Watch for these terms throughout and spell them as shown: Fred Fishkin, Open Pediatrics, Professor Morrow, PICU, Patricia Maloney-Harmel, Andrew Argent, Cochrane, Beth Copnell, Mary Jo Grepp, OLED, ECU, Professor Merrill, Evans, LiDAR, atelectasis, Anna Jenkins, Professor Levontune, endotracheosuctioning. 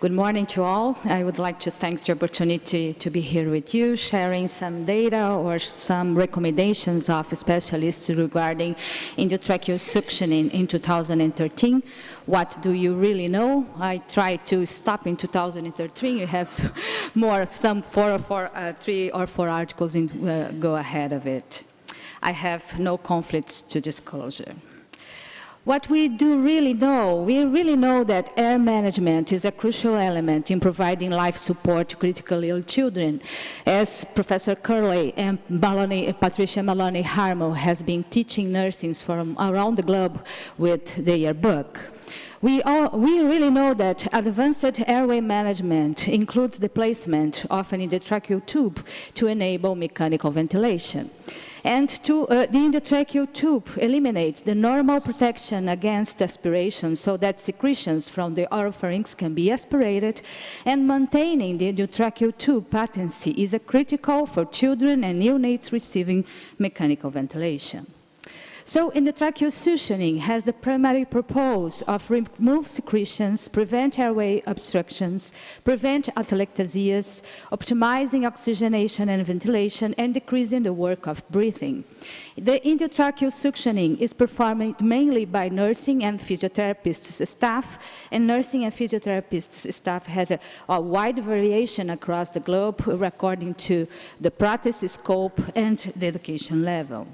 Good morning to all. I would like to thank the opportunity to be here with you, sharing some data or some recommendations of specialists regarding endotracheosuctioning in 2013. What do you really know? I tried to stop in 2013. You have more, some three or four articles in, go ahead of it. I have no conflicts to disclosure. What we do really know, we really know that air management is a crucial element in providing life support to critically ill children, as Professor Curley and Patricia Maloney-Harmel has been teaching nurses from around the globe with their book. We really know that advanced airway management includes the placement of an endotracheal tube to enable mechanical ventilation. And the endotracheal tube eliminates the normal protection against aspiration so that secretions from the oropharynx can be aspirated, and maintaining the endotracheal tube patency is critical for children and neonates receiving mechanical ventilation. So endotracheosuctioning has the primary purpose of remove secretions, prevent airway obstructions, prevent atelectasias, optimizing oxygenation and ventilation, and decreasing the work of breathing. The endotracheosuctioning is performed mainly by nursing and physiotherapists staff, and nursing and physiotherapists staff has a wide variation across the globe according to the practice scope and the education level.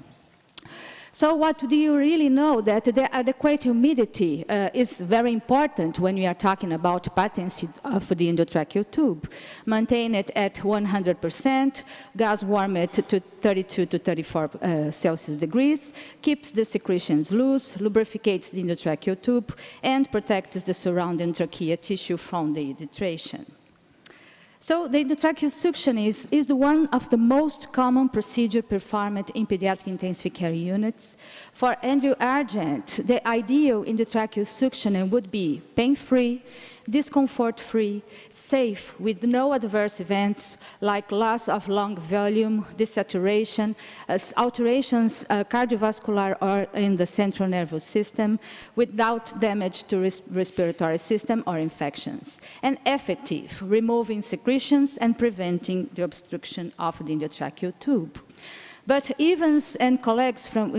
So what do you really know? That the adequate humidity is very important when we are talking about patency of the endotracheal tube. Maintain it at 100%, gas warm it to 32 to 34 Celsius degrees, keeps the secretions loose, lubricates the endotracheal tube, and protects the surrounding trachea tissue from the titration. So the endotracheosuction is one of the most common procedures performed in pediatric intensive care units. For Andrew Argent, the ideal endotracheosuction would be pain-free, discomfort-free, safe with no adverse events like loss of lung volume, desaturation, alterations cardiovascular or in the central nervous system, without damage to respiratory system or infections, and effective, removing secretions and preventing the obstruction of the endotracheal tube. But Evans and colleagues from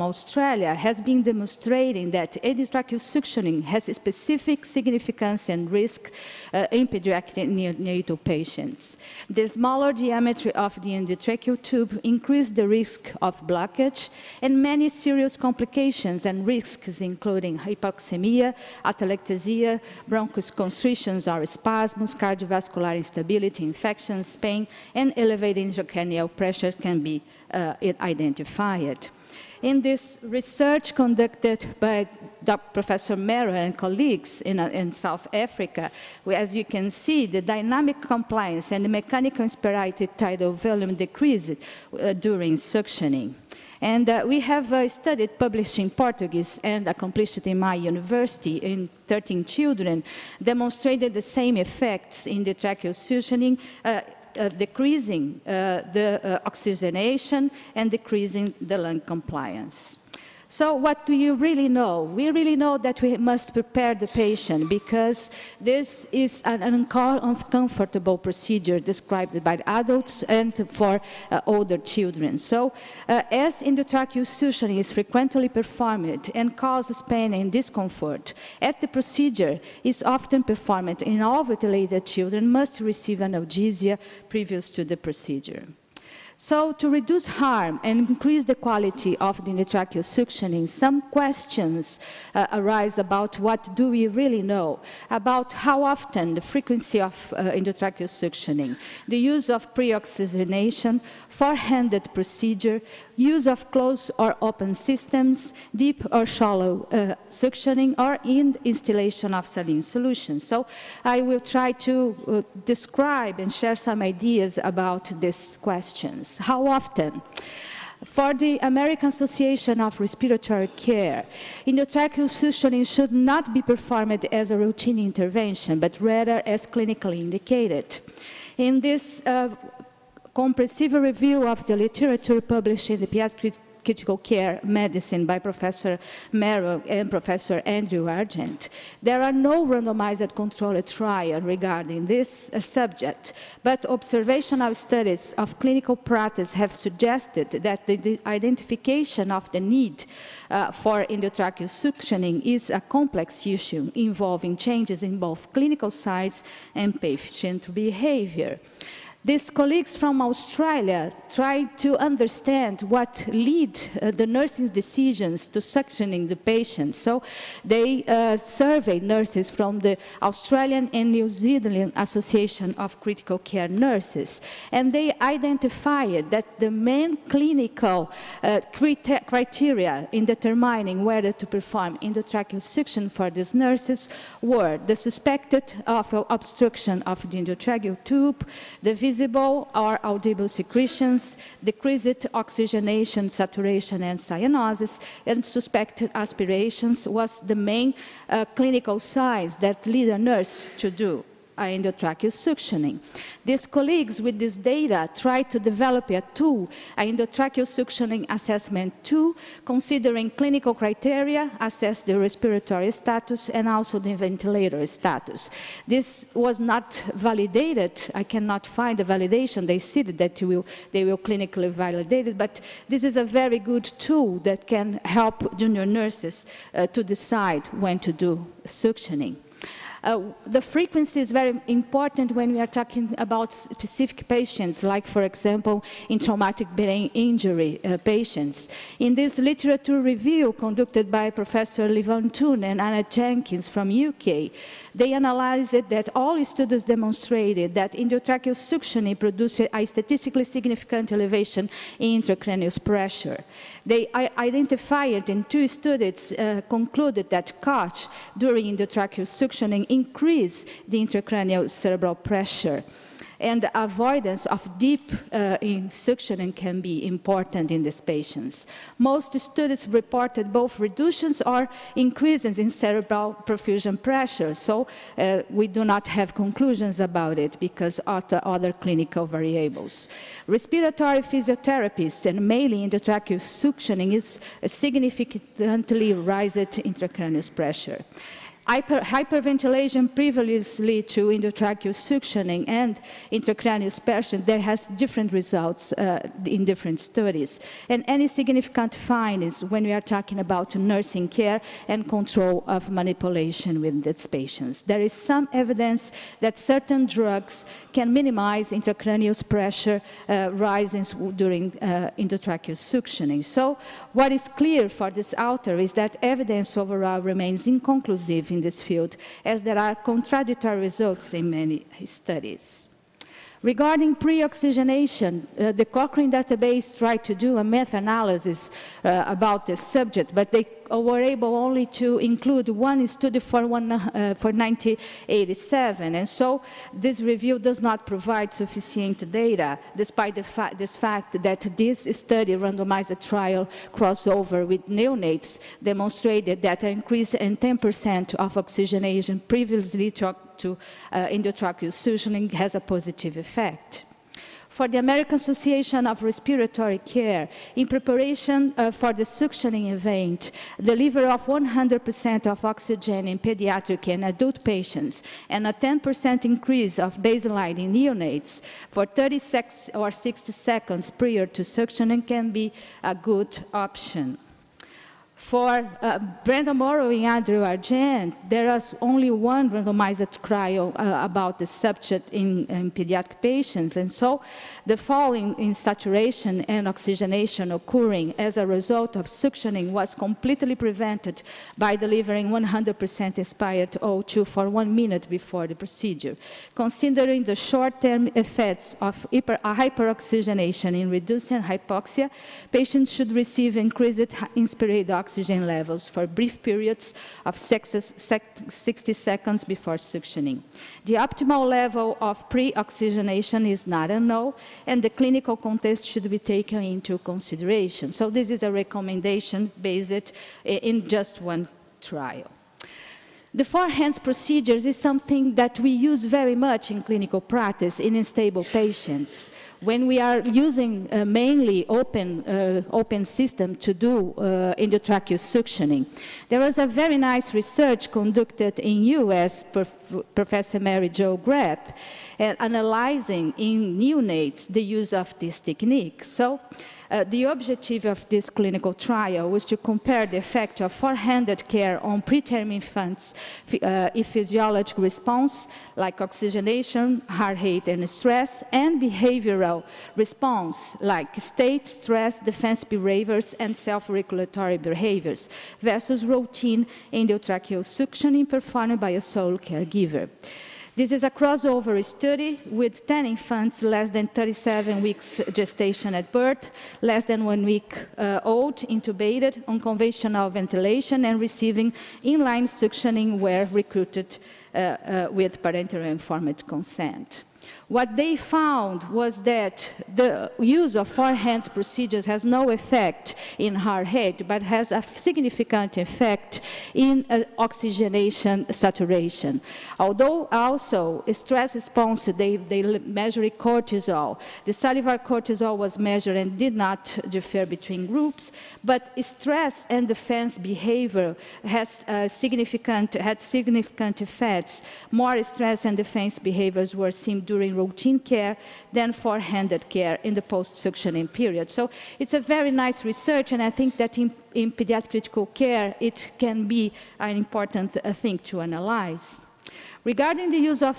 Australia has been demonstrating that endotracheosuctioning has a specific significance and risk in pediatric neonatal patients. The smaller diameter of the endotracheal tube increases the risk of blockage and many serious complications and risks, including hypoxemia, atelectasia, bronchoconstriction or spasms, cardiovascular instability, infections, pain, and elevated intracranial pressures can be identified. In this research conducted by Dr. Professor Merrill and colleagues in South Africa, where, as you can see, the dynamic compliance and the mechanical inspirated tidal volume decreased during suctioning. And we have studied, published in Portuguese and accomplished in my university in 13 children, demonstrated the same effects in the tracheosuctioning, decreasing the oxygenation and decreasing the lung compliance. So what do you really know? We really know that we must prepare the patient, because this is an uncomfortable procedure described by adults and for older children. So as endotracheosuctioning is frequently performed and causes pain and discomfort, at the procedure is often performed in all ventilated children must receive analgesia previous to the procedure. So to reduce harm and increase the quality of the endotracheosuctioning, some questions arise about what do we really know, about how often, the frequency of endotracheosuctioning, the use of pre-oxygenation, four-handed procedure, use of closed or open systems, deep or shallow suctioning, or in installation of saline solution. So I will try to describe and share some ideas about these questions. How often? For the American Association of Respiratory Care, endotracheal suctioning should not be performed as a routine intervention, but rather as clinically indicated. In this comprehensive review of the literature published in the Pediatric Critical Care Medicine by Professor Merrill and Professor Andrew Argent, there are no randomized controlled trials regarding this subject, but observational studies of clinical practice have suggested that the identification of the need for endotracheal suctioning is a complex issue involving changes in both clinical sites and patient behavior. These colleagues from Australia tried to understand what led the nurses' decisions to suctioning the patient. So they surveyed nurses from the Australian and New Zealand Association of Critical Care Nurses, and they identified that the main clinical criteria in determining whether to perform endotracheal suction for these nurses were the suspected of obstruction of the endotracheal tube, the visible or audible secretions, decreased oxygenation, saturation, and cyanosis, and suspected aspirations was the main clinical signs that lead a nurse to do endotracheal suctioning. These colleagues with this data tried to develop a tool, an endotracheal suctioning assessment tool, considering clinical criteria, assess the respiratory status and also the ventilator status. This was not validated. I cannot find a validation. They said that they will clinically validate it, but this is a very good tool that can help junior nurses to decide when to do suctioning. The frequency is very important when we are talking about specific patients, like, for example, in traumatic brain injury patients. In this literature review conducted by Professor Levontune and Anna Jenkins from UK, they analyzed that all studies demonstrated that endotracheal suctioning produced a statistically significant elevation in intracranial pressure. They identified in two studies concluded that COTS during endotracheal suctioning increase the intracranial cerebral pressure. And avoidance of deep suctioning can be important in these patients. Most studies reported both reductions or increases in cerebral perfusion pressure, so we do not have conclusions about it because of the other clinical variables. Respiratory physiotherapists and mainly endotracheal suctioning is significantly raised intracranial pressure. Hyperventilation previously to endotracheal suctioning and intracranial pressure, there has different results in different studies. And any significant findings when we are talking about nursing care and control of manipulation with these patients. There is some evidence that certain drugs can minimize intracranial pressure rises during endotracheal suctioning. So what is clear for this author is that evidence overall remains inconclusive in this field, as there are contradictory results in many studies. Regarding pre-oxygenation, the Cochrane database tried to do a meta-analysis about this subject, but they were able only to include one study for 1987, and so this review does not provide sufficient data, despite this fact that this study randomized a trial crossover with neonates demonstrated that an increase in 10% of oxygenation previously to endotracheal suctioning has a positive effect. For the American Association of Respiratory Care, in preparation for the suctioning event, the level of 100% of oxygen in pediatric and adult patients and a 10% increase of baseline in neonates for 36 or 60 seconds prior to suctioning can be a good option. For Brenda Morrow and Andrew Argent, there was only one randomized trial about the subject in pediatric patients, and so the fall in saturation and oxygenation occurring as a result of suctioning was completely prevented by delivering 100% expired O2 for 1 minute before the procedure. Considering the short-term effects of hyperoxygenation in reducing hypoxia, patients should receive increased inspiratory oxygen levels for brief periods of 60 seconds before suctioning. The optimal level of pre-oxygenation is not a no, and the clinical context should be taken into consideration. So this is a recommendation based in just one trial. The forehand procedures is something that we use very much in clinical practice in unstable patients. When we are using mainly open system to do endotracheal suctioning, there was a very nice research conducted in U.S. Professor Mary Jo Grepp, analyzing in neonates the use of this technique. So, the objective of this clinical trial was to compare the effect of forehanded care on preterm infants if physiologic response, like oxygenation, heart rate, and stress, and behavioral response, like state, stress, defense behaviors, and self-regulatory behaviors, versus routine endotracheal suctioning performed by a sole caregiver. This is a crossover study with 10 infants less than 37 weeks gestation at birth, less than 1 week old, intubated on conventional ventilation and receiving inline suctioning were recruited with parental informed consent. What they found was that the use of forehand procedures has no effect in heart rate, but has a significant effect in oxygenation saturation. Although also stress response, they measured cortisol. The salivary cortisol was measured and did not differ between groups, but stress and defense behavior had significant effects. More stress and defense behaviors were seen during routine care than forehanded care in the post-suctioning period. So it's a very nice research, and I think that in pediatric critical care it can be an important thing to analyze. Regarding the use of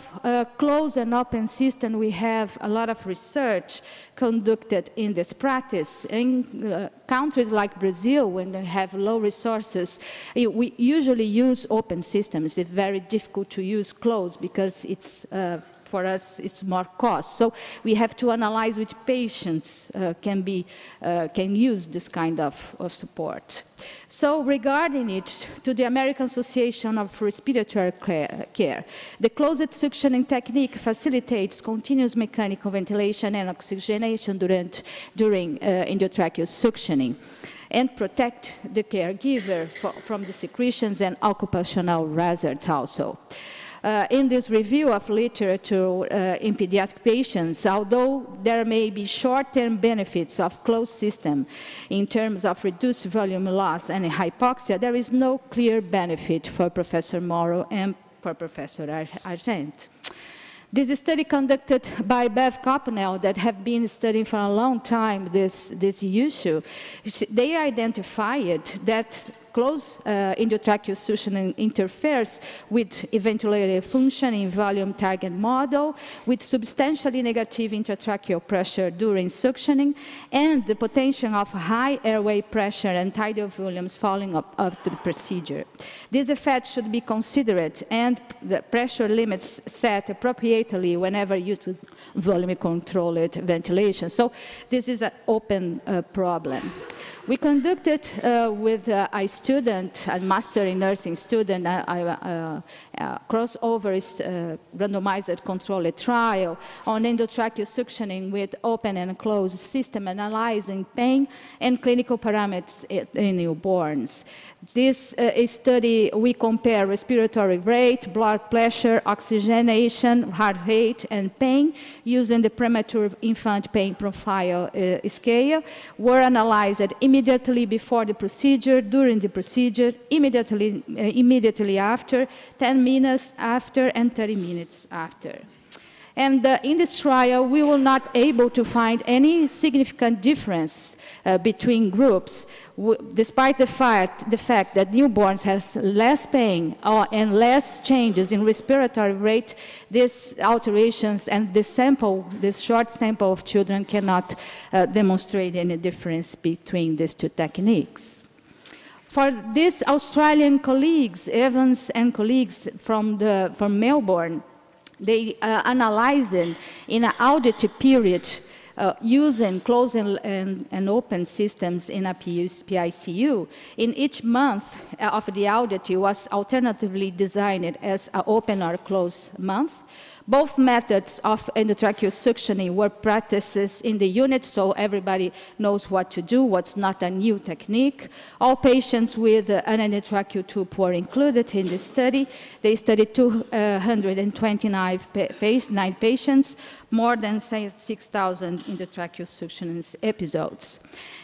closed and open system, we have a lot of research conducted in this practice. In countries like Brazil, when they have low resources, we usually use open systems. It's very difficult to use closed because it's for us, it's more cost. So we have to analyze which patients can use this kind of support. So regarding it, to the American Association of Respiratory Care, the closed suctioning technique facilitates continuous mechanical ventilation and oxygenation during endotracheal suctioning, and protect the caregiver from the secretions and occupational hazards also. In this review of literature in pediatric patients, although there may be short-term benefits of closed system in terms of reduced volume loss and hypoxia, there is no clear benefit for Professor Morrow and for Professor Argent. This study conducted by Beth Copnell, that have been studying for a long time this issue, they identified that closed endotracheal suctioning interferes with ventilator function in volume target model, with substantially negative intratracheal pressure during suctioning, and the potential of high airway pressure and tidal volumes following up of the procedure. These effects should be considered, and the pressure limits set appropriately whenever used volume-controlled ventilation. So this is an open problem. We conducted with a student, a master in nursing student, a crossover randomized controlled trial on endotracheal suctioning with open and closed system, analyzing pain and clinical parameters in newborns. This study, we compare respiratory rate, blood pressure, oxygenation, heart rate, and pain using the premature infant pain profile scale, were analyzed immediately before the procedure, during the procedure, immediately after, 10 minutes after, and 30 minutes after. And in this trial, we were not able to find any significant difference between groups. despite the fact that newborns have less pain and less changes in respiratory rate, these alterations and this short sample of children cannot demonstrate any difference between these two techniques. For these Australian colleagues, Evans and colleagues from Melbourne, they analyzed in an audit period using closed and open systems in a PICU. In each month of the audit, it was alternatively designed as an open or closed month. Both methods of endotracheal suctioning were practices in the unit, so everybody knows what to do, what's not a new technique. All patients with an endotracheal tube were included in the study. They studied 229 patients, more than 6,000 endotracheal suctioning episodes.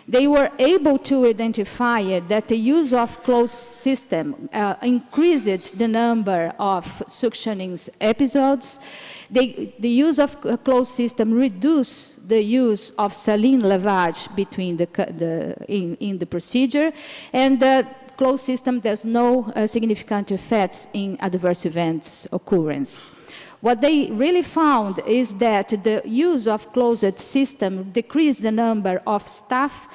They were able to identify that the use of closed system increased the number of suctioning episodes. The use of closed system reduced the use of saline lavage between in the procedure, and the closed system there's no significant effects in adverse events occurrence. What they really found is that the use of closed system decreased the number of staff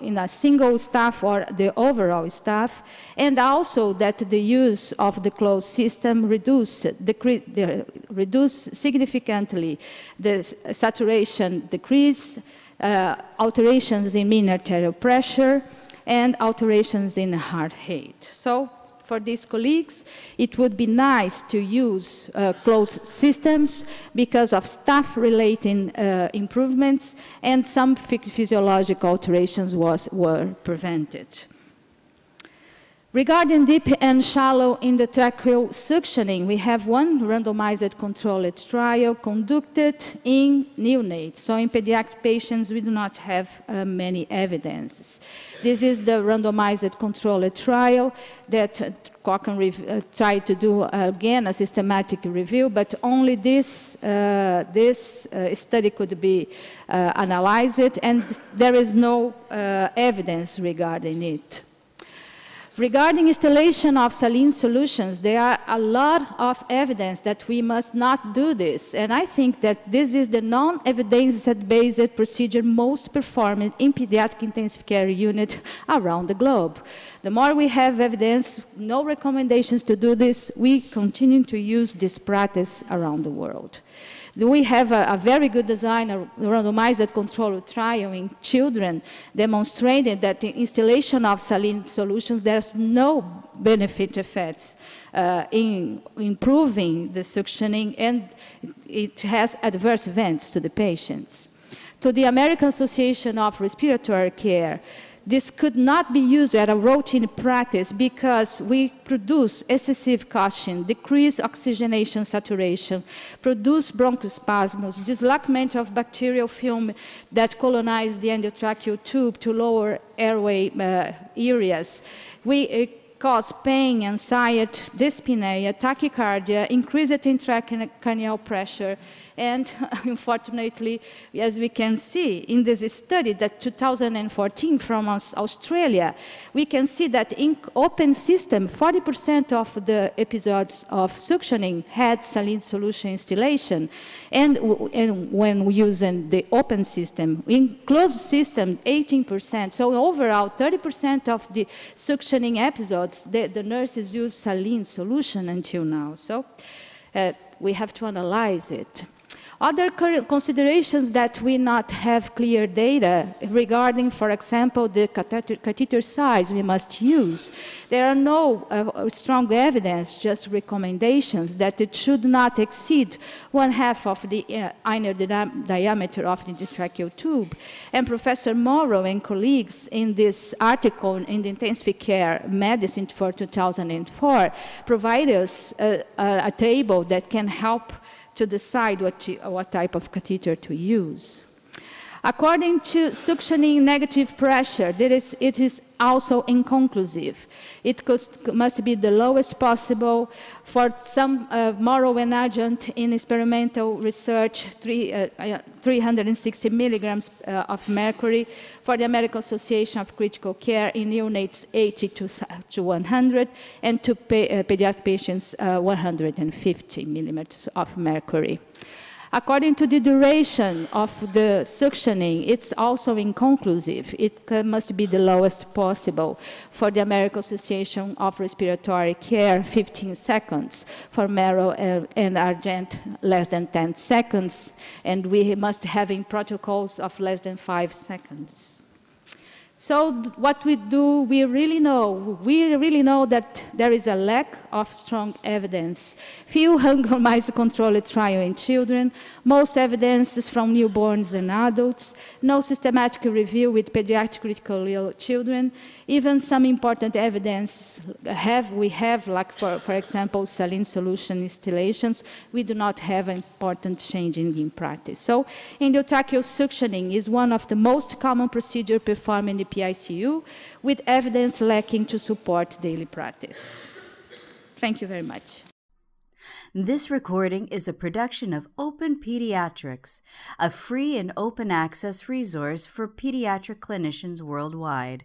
in a single staff or the overall staff, and also that the use of the closed system reduced significantly the saturation decrease, alterations in mean arterial pressure, and alterations in heart rate. So, for these colleagues, it would be nice to use closed systems because of staff-related improvements, and some physiological alterations were prevented. Regarding deep and shallow endotracheal suctioning, we have one randomized controlled trial conducted in neonates. So in pediatric patients, we do not have many evidences. This is the randomized controlled trial that tried to do, again, a systematic review, but only this study could be analyzed, and there is no evidence regarding it. Regarding installation of saline solutions, there are a lot of evidence that we must not do this. And I think that this is the non-evidence-based procedure most performed in pediatric intensive care unit around the globe. The more we have evidence, no recommendations to do this, we continue to use this practice around the world. We have a very good design, a randomized controlled trial in children demonstrating that the installation of saline solutions, there's no benefit effects in improving the suctioning, and it has adverse events to the patients. To the American Association of Respiratory Care, this could not be used as a routine practice because we produce excessive caution, decreased oxygenation saturation, produce bronchospasms, dislockment of bacterial film that colonize the endotracheal tube to lower airway areas. We cause pain, anxiety, dyspnea, tachycardia, increased intracranial pressure, and unfortunately, as we can see in this study that 2014 from Australia, we can see that in open system, 40% of the episodes of suctioning had saline solution installation, and when using the open system. In closed system, 18%. So overall, 30% of the suctioning episodes, the nurses use saline solution until now, so we have to analyze it. Other considerations that we not have clear data regarding, for example, the catheter size we must use. There are no strong evidence, just recommendations that it should not exceed 1/2 of the inner diameter of the tracheal tube. And Professor Morrow and colleagues in this article in the Intensive Care Medicine for 2004 provide us a table that can help to decide what type of catheter to use. According to suctioning negative pressure, it is also inconclusive. It must be the lowest possible. For some Morrow and Argent in experimental research, 360 milligrams of mercury. For the American Association of Critical Care in neonates, 80 to 100, and to pediatric patients, 150 millimeters of mercury. According to the duration of the suctioning, it's also inconclusive. It must be the lowest possible. For the American Association of Respiratory Care, 15 seconds. For Merrill and Argent, less than 10 seconds. And we must have in protocols of less than 5 seconds. So what we do, we really know that there is a lack of strong evidence. Few randomized controlled trials in children, most evidence is from newborns and adults, no systematic review with pediatric critically ill children, even some important evidence we have, like for example, saline solution installations, we do not have important change in practice. So endotracheal suctioning is one of the most common procedures performed in the PICU, with evidence lacking to support daily practice. Thank you very much. This recording is a production of Open Pediatrics, a free and open access resource for pediatric clinicians worldwide.